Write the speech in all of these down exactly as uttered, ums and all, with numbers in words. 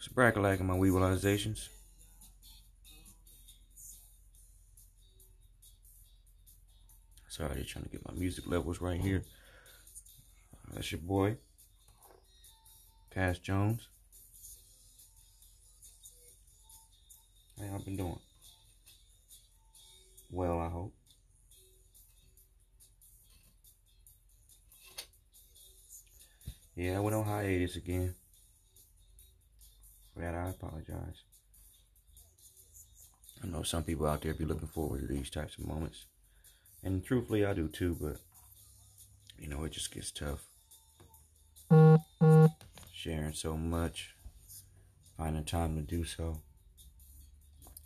Sprack-a-lack in my weevilizations. Sorry, just trying to get my music levels right here. That's your boy, Cass Jones. How y'all been doing? Well, I hope. Yeah, I went on hiatus again. For that, I apologize. I know some people out there be looking forward to these types of moments. And truthfully, I do too, but, you know, it just gets tough. Sharing so much, finding time to do so,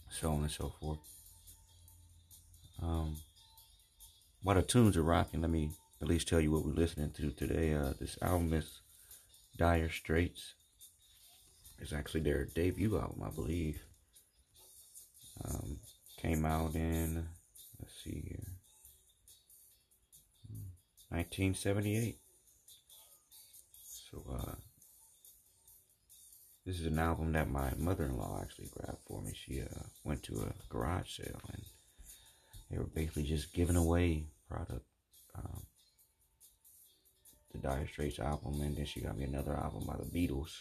so on and so forth. Um, while the tunes are rocking, let me at least tell you what we're listening to today. Uh, this album is Dire Straits. It's actually their debut album, I believe. Um, came out in, let's see here, nineteen seventy-eight. So, uh, this is an album that my mother-in-law actually grabbed for me. She uh, went to a garage sale, and they were basically just giving away product, um, the Dire Straits album, and then she got me another album by the Beatles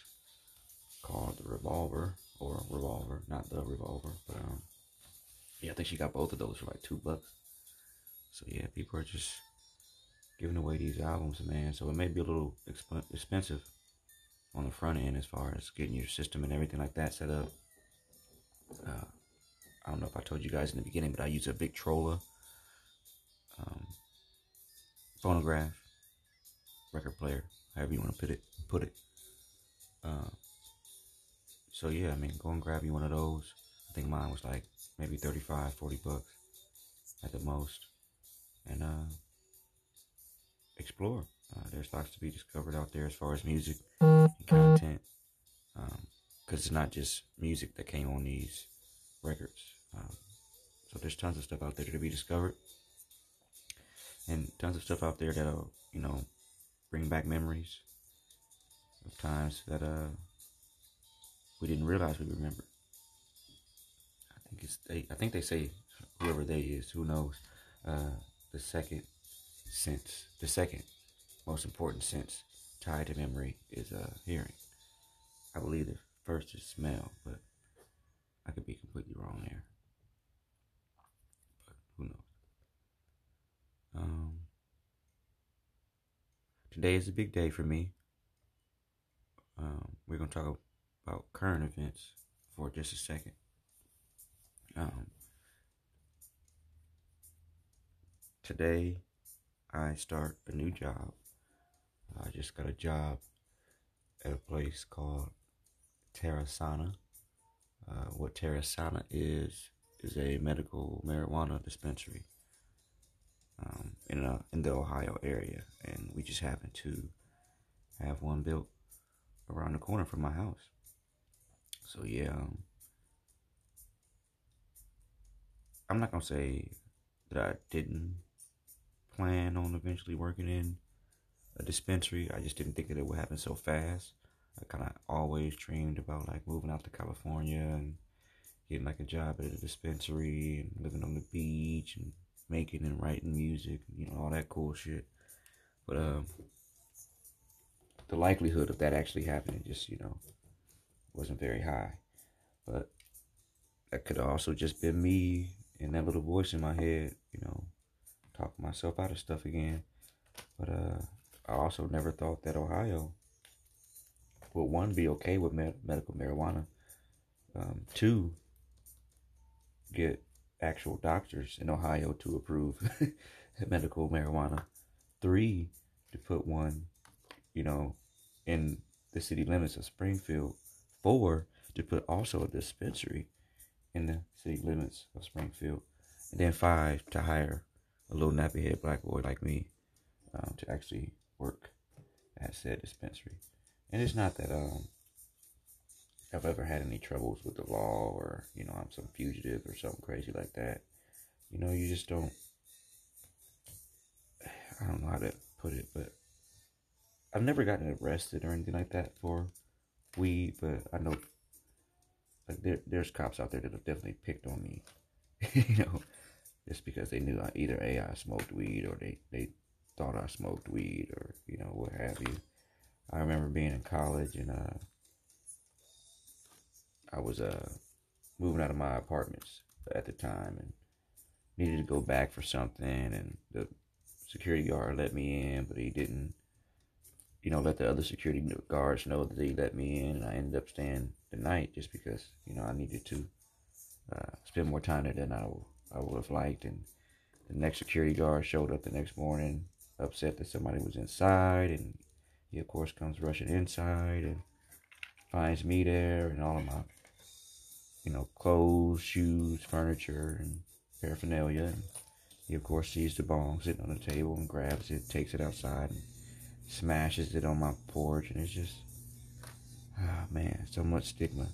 called The Revolver, or Revolver, not The Revolver, but, um, yeah, I think she got both of those for like two bucks. So, yeah, people are just giving away these albums, man, so it may be a little exp- expensive on the front end as far as getting your system and everything like that set up. Uh, I don't know if I told you guys in the beginning, but I use a Victrola um, phonograph, record player, however you want to put it. Put it. Uh, so yeah, I mean, go and grab you one of those. I think mine was like maybe thirty-five, forty bucks at the most. And uh, explore. Uh, there's lots to be discovered out there as far as music and content, um, because it's not just music that came on these records. Um, so there's tons of stuff out there to be discovered, and tons of stuff out there that'll, you know, bring back memories of times that uh we didn't realize we remembered. I think it's they. I think they say whoever they is, who knows, uh, the second sense, the second. most important sense tied to memory is uh, hearing. I believe the first is smell, but I could be completely wrong there. But who knows? Um, today is a big day for me. Um, we're going to talk about current events for just a second. Um, today, I start a new job. I just got a job at a place called TerraSana. Uh, what TerraSana is, is a medical marijuana dispensary um, in a, in the Ohio area. And we just happen to have one built around the corner from my house. So yeah, um, I'm not going to say that I didn't plan on eventually working in a dispensary. I just didn't think that it would happen so fast. I kind of always dreamed about like moving out to California and getting like a job at a dispensary and living on the beach and making and writing music, you know, all that cool shit. But um, the likelihood of that actually happening just, you know, wasn't very high. But that could also just been me and that little voice in my head, you know, talking myself out of stuff again. But uh, I also never thought that Ohio would, one, be okay with med- medical marijuana, um, two, get actual doctors in Ohio to approve medical marijuana, three, to put one, you know, in the city limits of Springfield, four, to put also a dispensary in the city limits of Springfield, and then five, to hire a little nappy-head black boy like me Um, to actually work at said dispensary. And it's not that um I've ever had any troubles with the law, or, you know, I'm some fugitive or something crazy like that. You know, you just don't, I don't know how to put it, but I've never gotten arrested or anything like that for weed, but I know like there, there's cops out there that have definitely picked on me, you know, just because they knew I either A, I smoked weed, or they, they thought I smoked weed, or, you know, what have you. I remember being in college, and uh, I was uh, moving out of my apartments at the time, and needed to go back for something, and the security guard let me in, but he didn't, you know, let the other security guards know that he let me in, and I ended up staying the night just because, you know, I needed to uh, spend more time there than I, I would have liked. And the next security guard showed up the next morning, upset that somebody was inside, and he, of course, comes rushing inside and finds me there and all of my, you know, clothes, shoes, furniture, and paraphernalia. And he, of course, sees the bong sitting on the table and grabs it, takes it outside, and smashes it on my porch. And it's just, ah, oh, man, so much stigma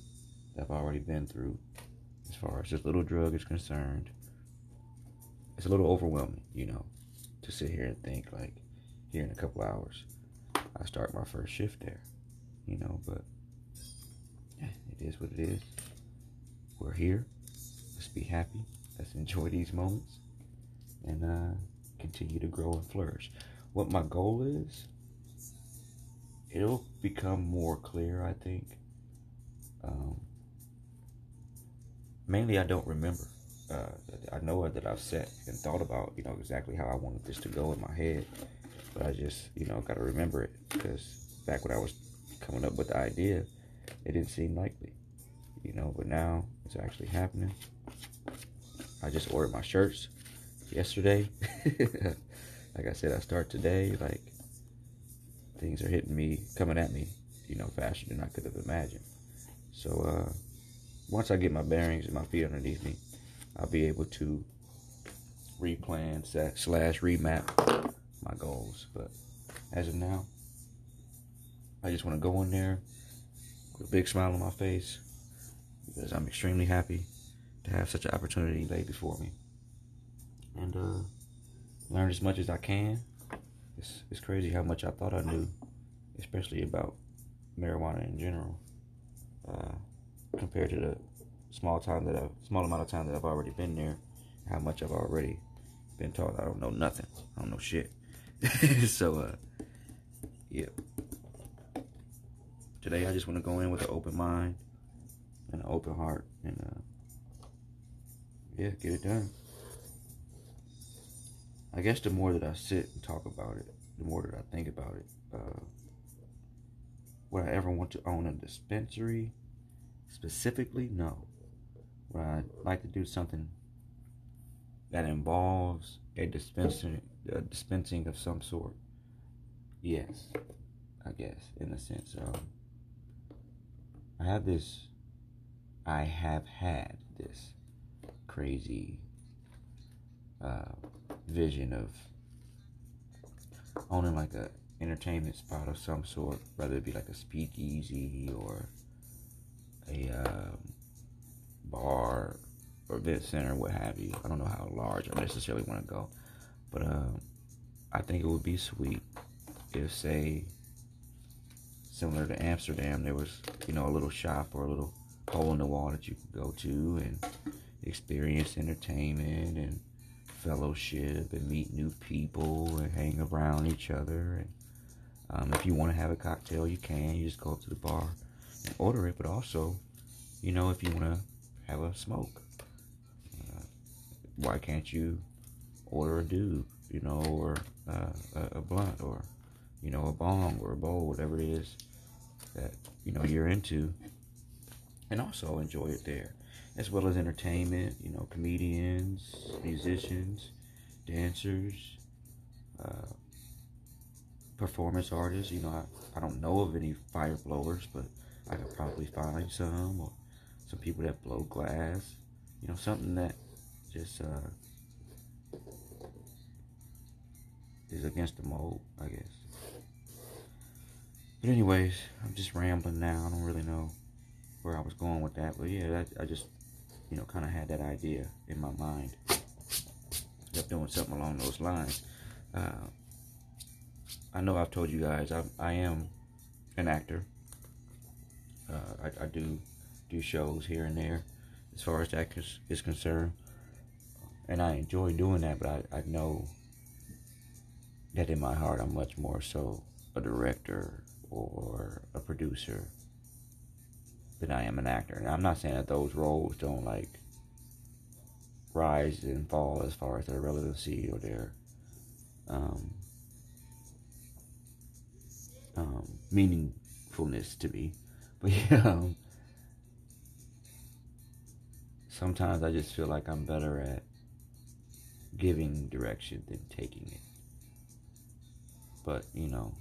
that I've already been through as far as this little drug is concerned. It's a little overwhelming, you know, to sit here and think, like, here in a couple hours, I start my first shift there, you know, but it is what it is. We're here. Let's be happy. Let's enjoy these moments and uh, continue to grow and flourish. What my goal is, it'll become more clear, I think. Um, mainly, I don't remember. Uh, I know that I've sat and thought about, you know, exactly how I wanted this to go in my head. But I just, you know, got to remember it. Because back when I was coming up with the idea, it didn't seem likely. You know, but now it's actually happening. I just ordered my shirts yesterday. Like I said, I start today. Like, things are hitting me, coming at me, you know, faster than I could have imagined. So, uh, once I get my bearings and my feet underneath me, I'll be able to replan slash remap my goals. But as of now, I just want to go in there with a big smile on my face, because I'm extremely happy to have such an opportunity laid before me. And uh, learn as much as I can. It's, it's crazy how much I thought I knew, especially about marijuana in general, uh, compared to the small time that I've, small amount of time that I've already been there, how much I've already been taught. I don't know nothing. I don't know shit. So, uh, yeah. Today I just want to go in with an open mind and an open heart, and uh, yeah, get it done. I guess the more that I sit and talk about it, the more that I think about it, uh, would I ever want to own a dispensary specifically? No. Would I like to do something that involves a dispensing, a dispensing of some sort? Yes, I guess, in a sense. Um, I have this I have had this crazy uh, vision of owning like a entertainment spot of some sort, whether it be like a speakeasy or a um, bar or event center, what have you. I don't know how large I necessarily want to go, but um, I think it would be sweet if, say, similar to Amsterdam, there was, you know, a little shop or a little hole in the wall that you can go to and experience entertainment and fellowship and meet new people and hang around each other. And um, if you want to have a cocktail, you can. You just go up to the bar and order it. But also, you know, if you want to have a smoke, uh, why can't you order a doob, you know, or uh, a blunt, or, you know, a bong or a bowl, whatever it is that, you know, you're into. And also enjoy it there, as well as entertainment, you know, comedians, musicians, dancers, uh, performance artists. You know, I, I don't know of any fire blowers, but I could probably find some, or some people that blow glass, you know, something that just uh, is against the mold, I guess. But anyways, I'm just rambling now. I don't really know where I was going with that, but yeah, that, I just, you know, kind of had that idea in my mind. Ended up doing something along those lines. Uh, I know I've told you guys I I am an actor. Uh, I, I do do shows here and there as far as that is concerned. And I enjoy doing that, but I, I know that in my heart I'm much more so a director or a producer than I am an actor. And I'm not saying that those roles don't like rise and fall as far as their relevancy or their um, um, meaningfulness to me. But yeah, um, sometimes I just feel like I'm better at giving direction than taking it. But, you know,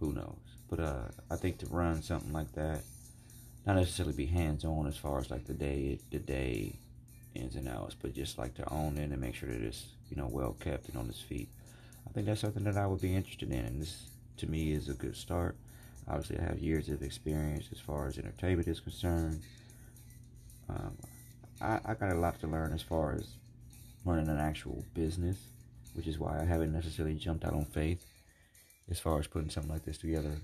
who knows? But uh, I think to run something like that, not necessarily be hands-on as far as like the day, the day ins and outs, but just like to own it and make sure that it's, you know, well kept and on its feet. I think that's something that I would be interested in, and this to me is a good start. Obviously, I have years of experience as far as entertainment is concerned. Um, I, I got a lot to learn as far as running an actual business, which is why I haven't necessarily jumped out on faith as far as putting something like this together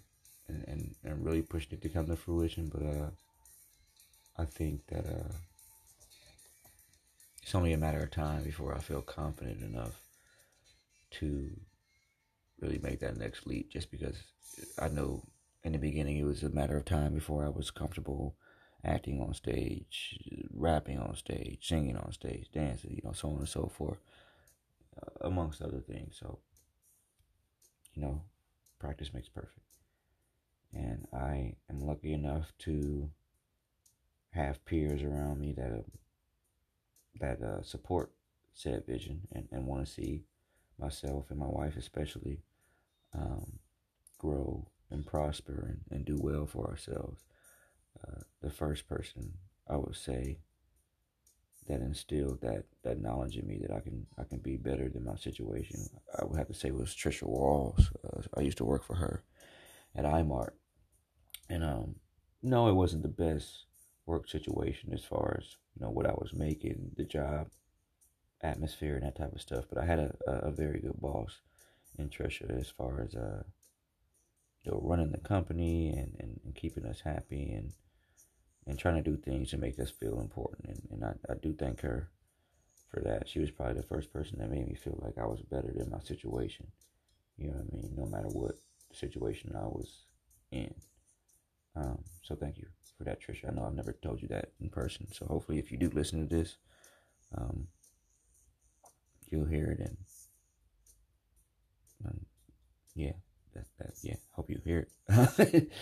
and, and, and really pushing it to come to fruition. But uh, I think that uh, it's only a matter of time before I feel confident enough to really make that next leap, just because I know in the beginning it was a matter of time before I was comfortable acting on stage, rapping on stage, singing on stage, dancing, you know, so on and so forth, uh, amongst other things. So, you know, practice makes perfect. And I am lucky enough to have peers around me that uh, that uh, support said vision and, and want to see myself and my wife especially um, grow and prosper and, and do well for ourselves. Uh, the first person I would say that instilled that, that knowledge in me that I can I can be better than my situation, I would have to say, was Trisha Walls. Uh, I used to work for her at I-Mart, and um, no, it wasn't the best work situation as far as, you know, what I was making, the job atmosphere, and that type of stuff. But I had a, a very good boss in Trisha as far as uh, you know, running the company and, and, and keeping us happy and and trying to do things to make us feel important. And, and I, I do thank her for that. She was probably the first person that made me feel like I was better than my situation. You know what I mean? No matter what situation I was in. Um, so thank you for that, Trisha. I know I've never told you that in person. So hopefully if you do listen to this, um, you'll hear it. And, and yeah, that, that, yeah, hope you hear it.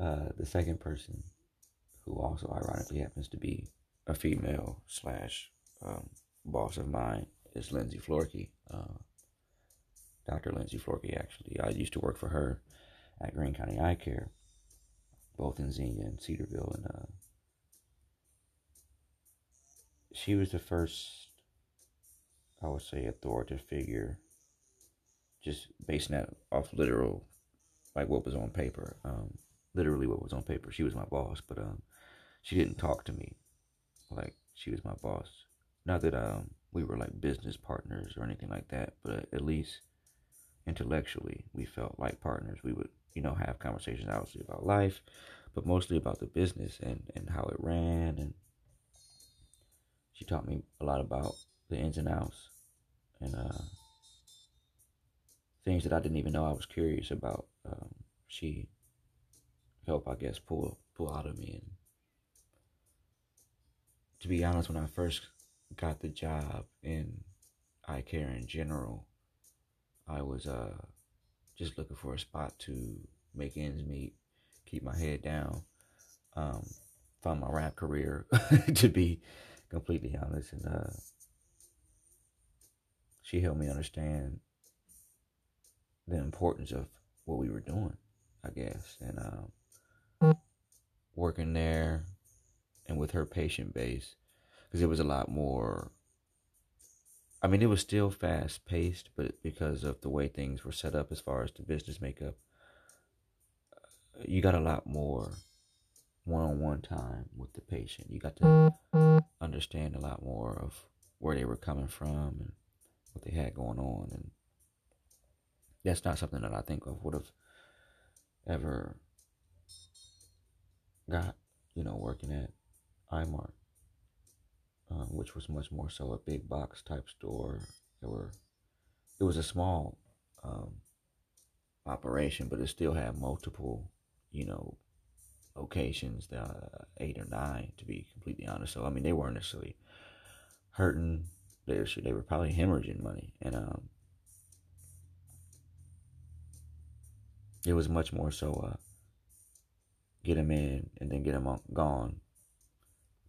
uh, the second person, who also ironically happens to be a female slash um, boss of mine, is Lindsay Florkey. Uh, Doctor Lindsay Florkey, actually. I used to work for her at Greene County Eye Care, both in Xenia and Cedarville. And uh, she was the first, I would say, authoritative figure, just basing that off literal, like what was on paper. Um, literally what was on paper. She was my boss, but um, she didn't talk to me like she was my boss. Not that um we were like business partners or anything like that, but at least intellectually we felt like partners. We would, you know, have conversations obviously about life, but mostly about the business and, and how it ran. And she taught me a lot about the ins and outs and uh, things that I didn't even know I was curious about. Um, she helped, I guess, pull pull out of me. And to be honest, when I first got the job in eye care in general, I was uh just looking for a spot to make ends meet, keep my head down, um, find my rap career, to be completely honest. And uh, she helped me understand the importance of what we were doing, I guess. And um, working there and with her patient base, because it was a lot more, I mean, it was still fast paced, but because of the way things were set up as far as the business makeup, you got a lot more one-on-one time with the patient. You got to understand a lot more of where they were coming from and what they had going on. And that's not something that I think I would have ever got you know, working at I-Mart, um, which was much more so a big box type store. There were, it was a small um, operation, but it still had multiple, you know, locations, uh, eight or nine, to be completely honest. So, I mean, they weren't necessarily hurting. They were, they were probably hemorrhaging money. And um, it was much more so uh, get them in and then get them on, gone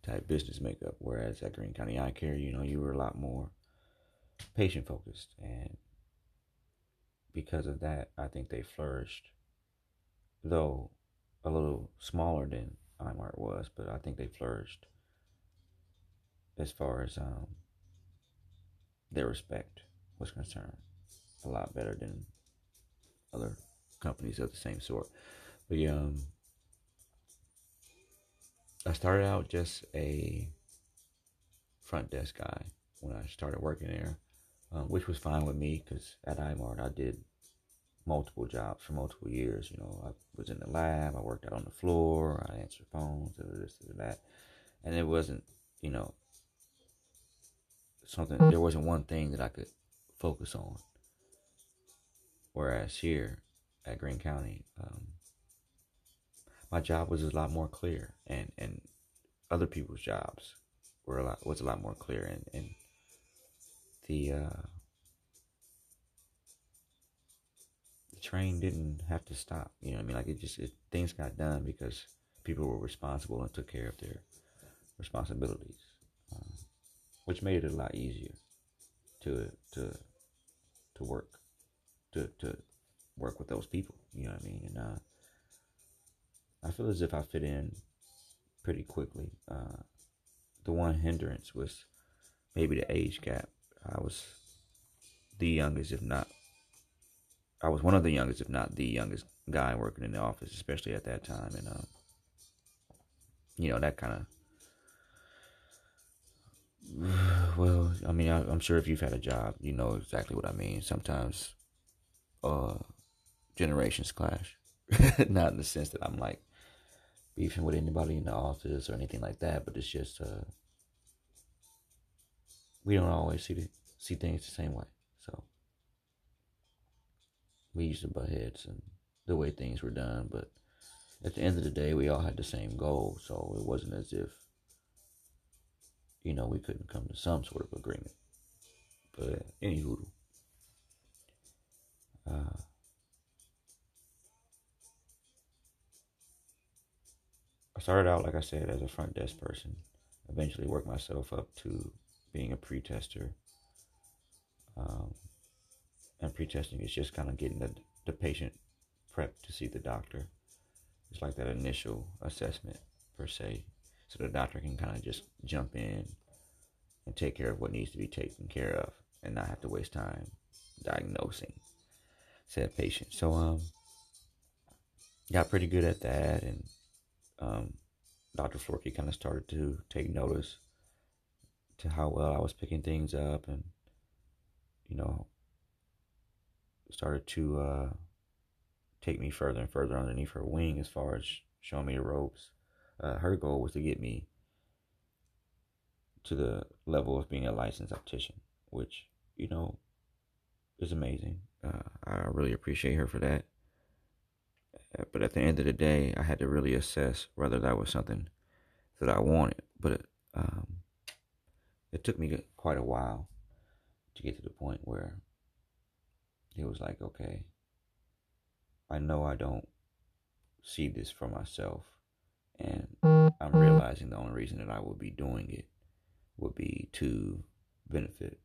type business makeup. Whereas at Greene County Eye Care, you know, you were a lot more patient focused. And because of that, I think they flourished, though a little smaller than I-Mart was, but I think they flourished as far as um, their respect was concerned, a lot better than other companies of the same sort. But yeah, um, I started out just a front desk guy when I started working there, um, which was fine with me, because at I-Mart I did multiple jobs for multiple years. You know, I was in the lab, I worked out on the floor, I answered phones, this, that, and it wasn't, you know, something, there wasn't one thing that I could focus on. Whereas here at Greene County, um, my job was a lot more clear, and, and other people's jobs were a lot, was a lot more clear, and, and the, uh, train didn't have to stop, you know what I mean? Like, it just, it, things got done because people were responsible and took care of their responsibilities, um, which made it a lot easier to to to work to to work with those people, you know what I mean? And uh, I feel as if I fit in pretty quickly. Uh, the one hindrance was maybe the age gap. I was the youngest, if not. I was one of the youngest, if not the youngest guy working in the office, especially at that time. And, um, you know, that kind of, well, I mean, I, I'm sure if you've had a job, you know exactly what I mean. Sometimes uh, generations clash, not in the sense that I'm like beefing with anybody in the office or anything like that, but it's just, uh, we don't always see the, see things the same way. So we used to butt heads and the way things were done, but at the end of the day, we all had the same goal, so it wasn't as if, you know, we couldn't come to some sort of agreement. But anywho, uh, I started out, like I said, as a front desk person, eventually worked myself up to being a pre-tester, um, and pre-testing is just kind of getting the, the patient prepped to see the doctor. It's like that initial assessment, per se. So the doctor can kind of just jump in and take care of what needs to be taken care of and not have to waste time diagnosing said patient. So, um, got pretty good at that. And um, Doctor Florkey kind of started to take notice to how well I was picking things up and, you know, started to uh, take me further and further underneath her wing as far as showing me the ropes. Uh, her goal was to get me to the level of being a licensed optician, which, you know, is amazing. Uh, I really appreciate her for that. But at the end of the day, I had to really assess whether that was something that I wanted. But um, it took me quite a while to get to the point where it was like, okay, I know I don't see this for myself, and I'm realizing the only reason that I would be doing it would be to benefit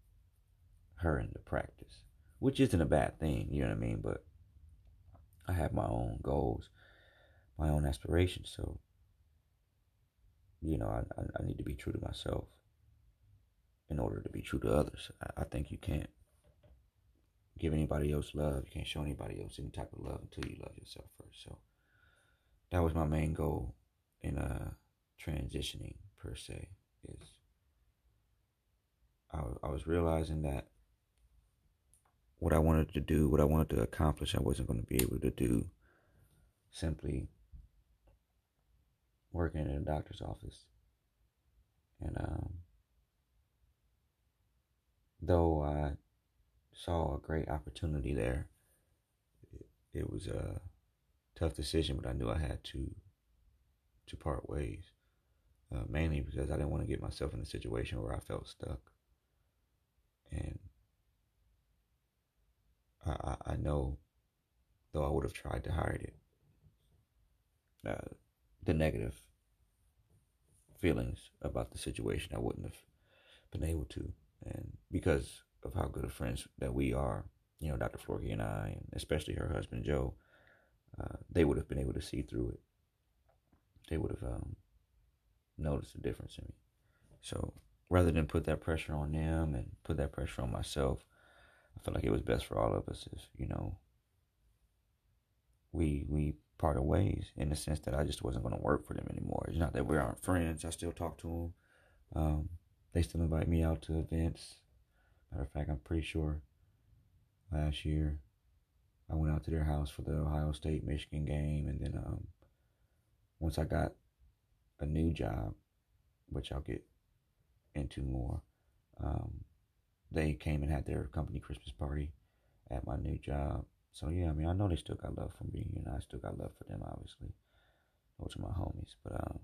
her in the practice, which isn't a bad thing, you know what I mean? But I have my own goals, my own aspirations, so, you know, I, I need to be true to myself in order to be true to others. I, I think you can't give anybody else love. You can't show anybody else any type of love until you love yourself first. So that was my main goal in uh, transitioning, per se, is I, I was realizing that what I wanted to do, what I wanted to accomplish, I wasn't going to be able to do simply working in a doctor's office. And um, though I saw a great opportunity there, it, it was a tough decision, but I knew I had to to part ways, uh, mainly because I didn't want to get myself in a situation where I felt stuck. And I, I, I know, though I would have tried to hide it, uh, the negative feelings about the situation, I wouldn't have been able to. And because of how good of friends that we are, you know, Doctor Florkey and I, and especially her husband, Joe, uh, they would have been able to see through it. They would have um, noticed the difference in me. So rather than put that pressure on them and put that pressure on myself, I felt like it was best for all of us if, you know, we we parted ways, in the sense that I just wasn't going to work for them anymore. It's not that we aren't friends. I still talk to them. Um, they still invite me out to events. Matter of fact, I'm pretty sure last year I went out to their house for the Ohio State-Michigan game. And then um, once I got a new job, which I'll get into more, um, they came and had their company Christmas party at my new job. So, yeah, I mean, I know they still got love for me, and I still got love for them, obviously. Those are my homies. But um,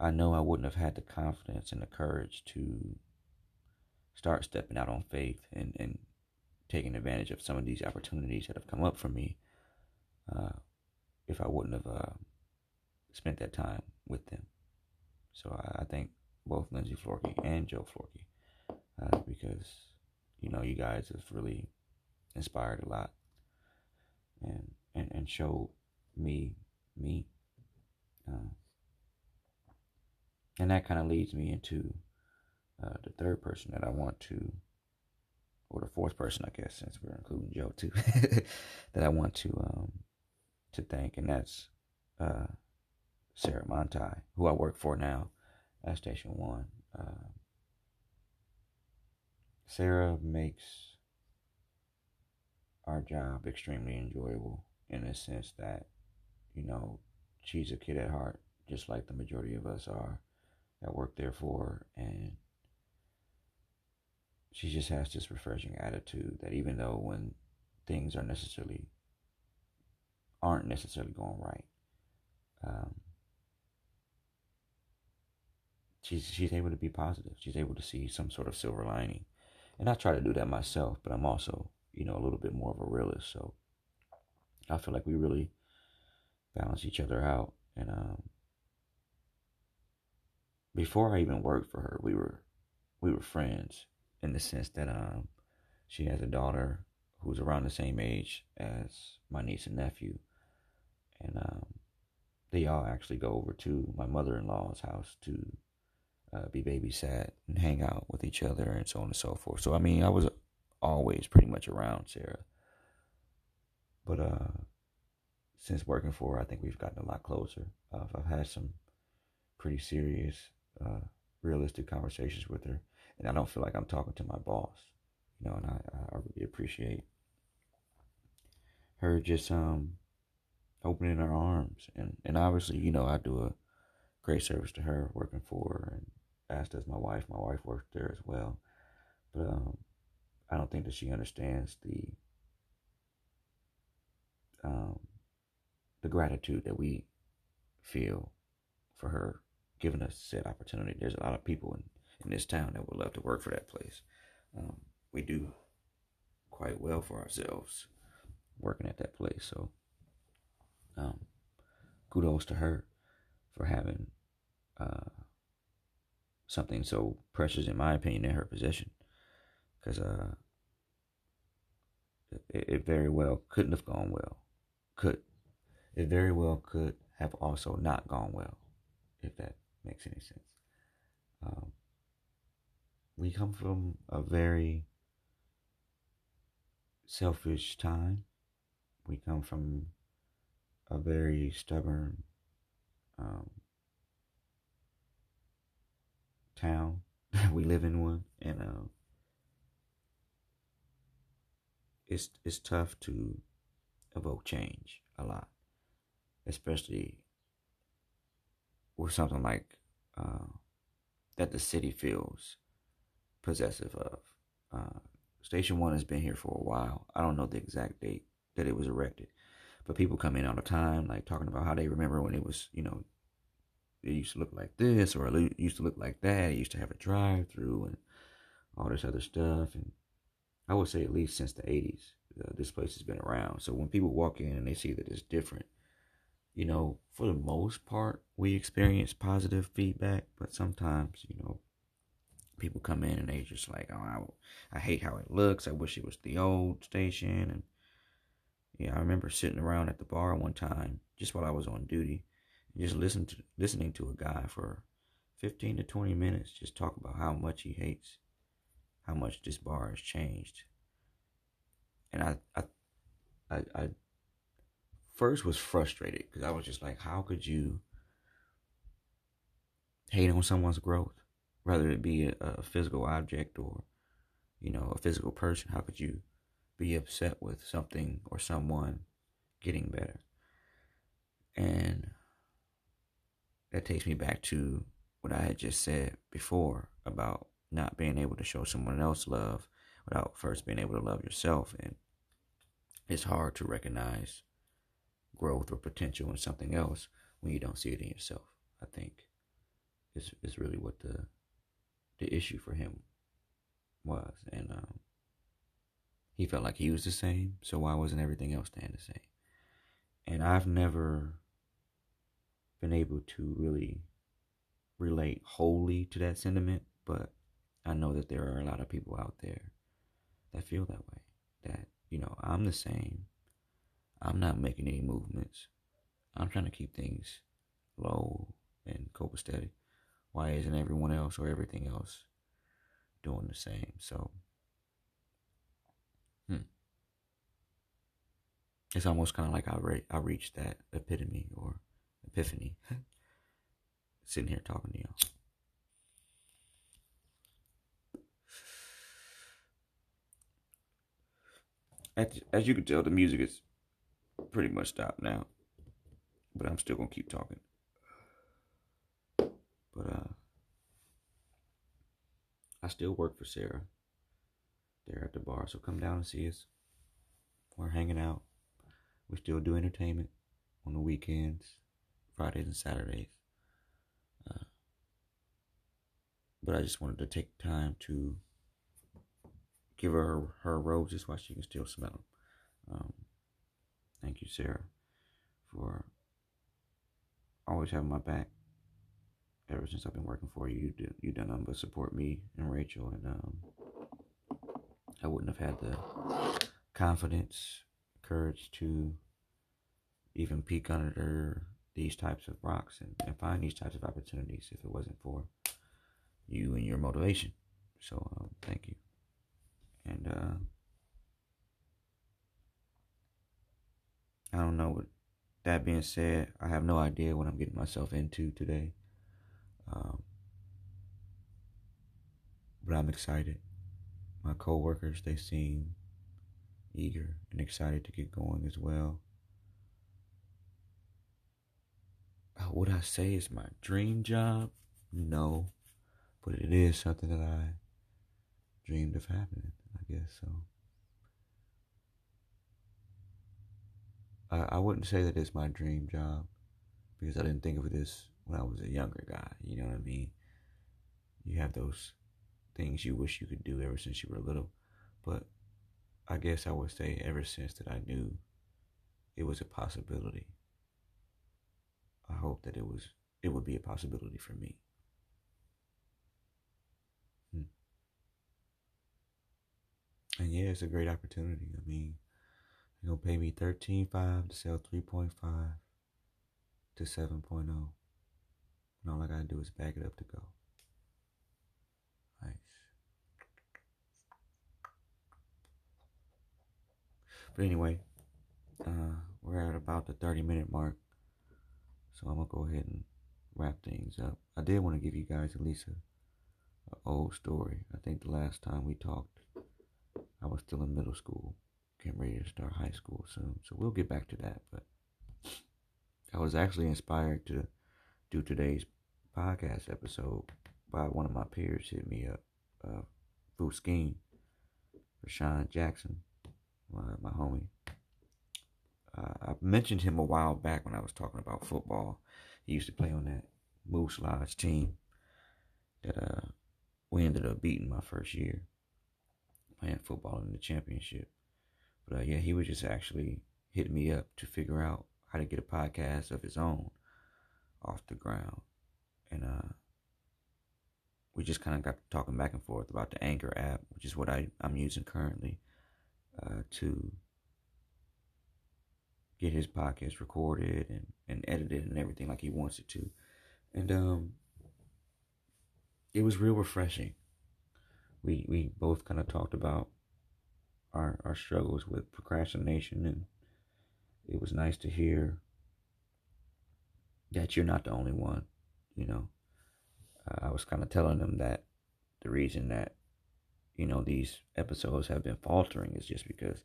I know I wouldn't have had the confidence and the courage to start stepping out on faith and, and taking advantage of some of these opportunities that have come up for me uh, if I wouldn't have uh, spent that time with them. So I, I thank both Lindsay Florkey and Joe Florkey. Uh, because, you know, you guys have really inspired a lot and and, and showed me, me. Uh, and that kind of leads me into uh, the third person that I want to, or the fourth person, I guess, since we're including Joe too, that I want to, um, to thank, and that's uh, Sarah Monti, who I work for now at Station One. Uh, Sarah makes our job extremely enjoyable, in the sense that, you know, she's a kid at heart, just like the majority of us are that work there for her. And she just has this refreshing attitude that even though when things are necessarily, aren't necessarily going right, um, she's, she's able to be positive. She's able to see some sort of silver lining. And I try to do that myself, but I'm also, you know, a little bit more of a realist. So I feel like we really balance each other out. And um, before I even worked for her, we were we were friends, in the sense that um, she has a daughter who's around the same age as my niece and nephew. And um, they all actually go over to my mother-in-law's house to Uh, be babysat and hang out with each other and so on and so forth. So, I mean, I was always pretty much around Sarah. But uh, since working for her, I think we've gotten a lot closer. Uh, I've had some pretty serious, uh, realistic conversations with her. And I don't feel like I'm talking to my boss, you know, and I, I really appreciate her just um opening her arms. And, and obviously, you know, I do a great service to her, working for her, and as does my wife. My wife works there as well. But um, I don't think that she understands the um, the gratitude that we feel for her giving us said opportunity. There's a lot of people in, in this town that would love to work for that place. Um, we do quite well for ourselves working at that place. So um, kudos to her for having uh, something so precious, in my opinion, in her possession, because uh, it, it very well couldn't have gone well. Could it very well could have also not gone well, if that makes any sense. Um, we come from a very selfish time. We come from a very stubborn Um, town. We live in one, and uh, it's it's tough to evoke change a lot, especially or something like uh, that the city feels possessive of. Uh, Station One has been here for a while. I don't know the exact date that it was erected, but people come in all the time, like talking about how they remember when it was, you know, it used to look like this, or it used to look like that. It used to have a drive-through and all this other stuff. And I would say at least since the eighties, uh, this place has been around. So when people walk in and they see that it's different, you know, for the most part, we experience positive feedback. But sometimes, you know, people come in and they just like, oh, I, I hate how it looks. I wish it was the old station. And yeah, I remember sitting around at the bar one time, just while I was on duty, and just listen to, listening to a guy for fifteen to twenty minutes, just talk about how much he hates, how much this bar has changed. And I, I, I, I first was frustrated because I was just like, how could you hate on someone's growth? Whether it be a, a physical object or, you know, a physical person, how could you be upset with something or someone getting better? And that takes me back to what I had just said before about not being able to show someone else love without first being able to love yourself. And it's hard to recognize growth or potential in something else when you don't see it in yourself, I think. It's, it's really what the... the issue for him was, and um, he felt like he was the same, so why wasn't everything else staying the same? And I've never been able to really relate wholly to that sentiment, but I know that there are a lot of people out there that feel that way, that, you know, I'm the same, I'm not making any movements, I'm trying to keep things low and copacetic. Why isn't everyone else or everything else doing the same? So, hmm. It's almost kind of like I re- I reached that epitome or epiphany sitting here talking to y'all. As, as you can tell, the music is pretty much stopped now, but I'm still going to keep talking. But uh, I still work for Sarah there at the bar, so come down and see us. We're hanging out. We still do entertainment on the weekends, Fridays and Saturdays. Uh, but I just wanted to take time to give her her roses while she can still smell them. Um, thank you, Sarah, for always having my back. Ever since I've been working for you, you do, you done nothing but support me and Rachel, and um, I wouldn't have had the confidence, courage to even peek under these types of rocks and, and find these types of opportunities if it wasn't for you and your motivation. So um, thank you, and uh, I don't know. What, that being said, I have no idea what I'm getting myself into today. Um, but I'm excited. My co-workers, they seem eager and excited to get going as well. Would I say it's my dream job? No, but it is something that I dreamed of happening, I guess. So I, I wouldn't say that it's my dream job because I didn't think of this when I was a younger guy, you know what I mean? You have those things you wish you could do ever since you were little. But I guess I would say ever since that I knew it was a possibility, I hope that it was it would be a possibility for me. Hmm. And yeah, it's a great opportunity. I mean, they're gonna pay me thirteen five to sell three point five to seven point oh. And all I gotta do is back it up to go. Nice. But anyway, uh, we're at about the thirty minute mark. So I'm gonna go ahead and wrap things up. I did want to give you guys at least a, a old story. I think the last time we talked, I was still in middle school. Getting ready to start high school soon. So we'll get back to that. But I was actually inspired to do today's podcast episode by one of my peers hit me up, uh, VuSkeen, Rashawn Jackson, my, my homie. Uh, I mentioned him a while back when I was talking about football. He used to play on that Moose Lodge team that uh, we ended up beating my first year playing football in the championship. But uh, yeah, he was just actually hitting me up to figure out how to get a podcast of his own off the ground. And uh, we just kind of got talking back and forth about the Anchor app, which is what I, I'm using currently uh, to get his podcast recorded and, and edited and everything like he wants it to. And um, it was real refreshing. We we both kind of talked about our our struggles with procrastination, and it was nice to hear that you're not the only one, you know. Uh, I was kind of telling him that the reason that, you know, these episodes have been faltering is just because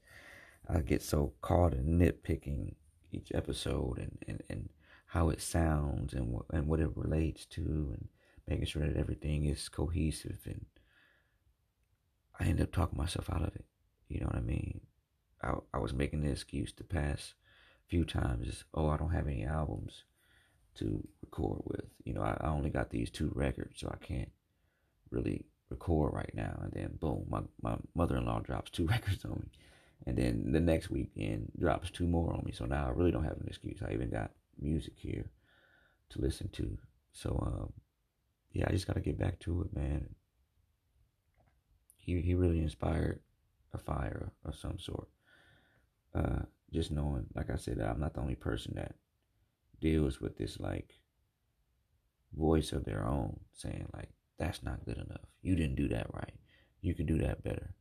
I get so caught in nitpicking each episode and, and, and how it sounds and, wh- and what it relates to and making sure that everything is cohesive. And I end up talking myself out of it. You know what I mean? I, I was making the excuse the past few times is, oh, I don't have any albums to record with. You know, I, I only got these two records, so I can't really record right now. And then, boom, my, my mother-in-law drops two records on me. And then the next weekend drops two more on me. So now I really don't have an excuse. I even got music here to listen to. So, um, yeah, I just got to get back to it, man. He he really inspired a fire of some sort. Uh, just knowing, like I said, that I'm not the only person that deals with this, like, voice of their own saying, like, that's not good enough. You didn't do that right. You can do that better.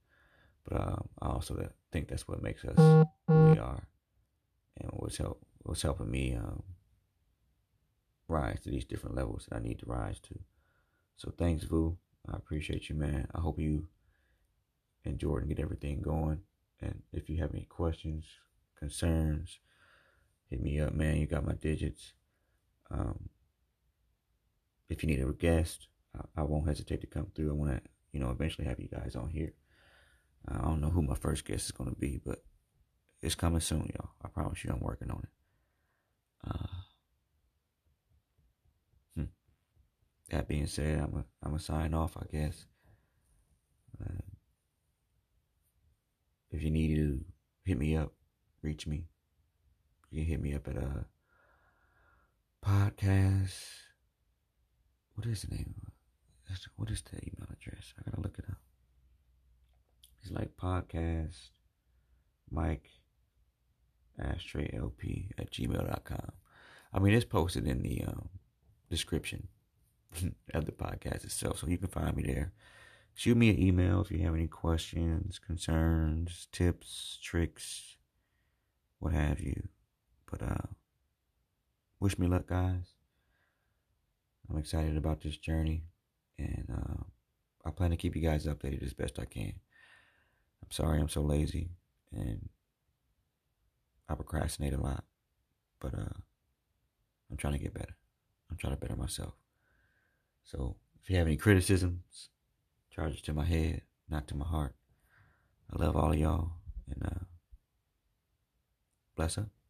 But um, I also think that's what makes us who we are, and what's help what's helping me um, rise to these different levels that I need to rise to. So thanks, Vu. I appreciate you, man. I hope you and Jordan get everything going. And if you have any questions, concerns, hit me up, man. You got my digits. Um, if you need a guest, I, I won't hesitate to come through. I want to, you know, eventually have you guys on here. I don't know who my first guest is going to be, but it's coming soon, y'all. I promise you I'm working on it. Uh, hmm. That being said, I'm going I'm to sign off, I guess. Uh, if you need to hit me up, reach me. You can hit me up at a podcast. What is the name? What is the email address? I got to look it up. It's like podcast, micashtrayandlp at gmail dot com. I mean, it's posted in the um, description of the podcast itself, so you can find me there. Shoot me an email if you have any questions, concerns, tips, tricks, what have you. But uh, wish me luck, guys. I'm excited about this journey, and uh, I plan to keep you guys updated as best I can. I'm sorry I'm so lazy, and I procrastinate a lot, but uh, I'm trying to get better. I'm trying to better myself. So if you have any criticisms, charge it to my head, not to my heart. I love all of y'all, and uh, bless up.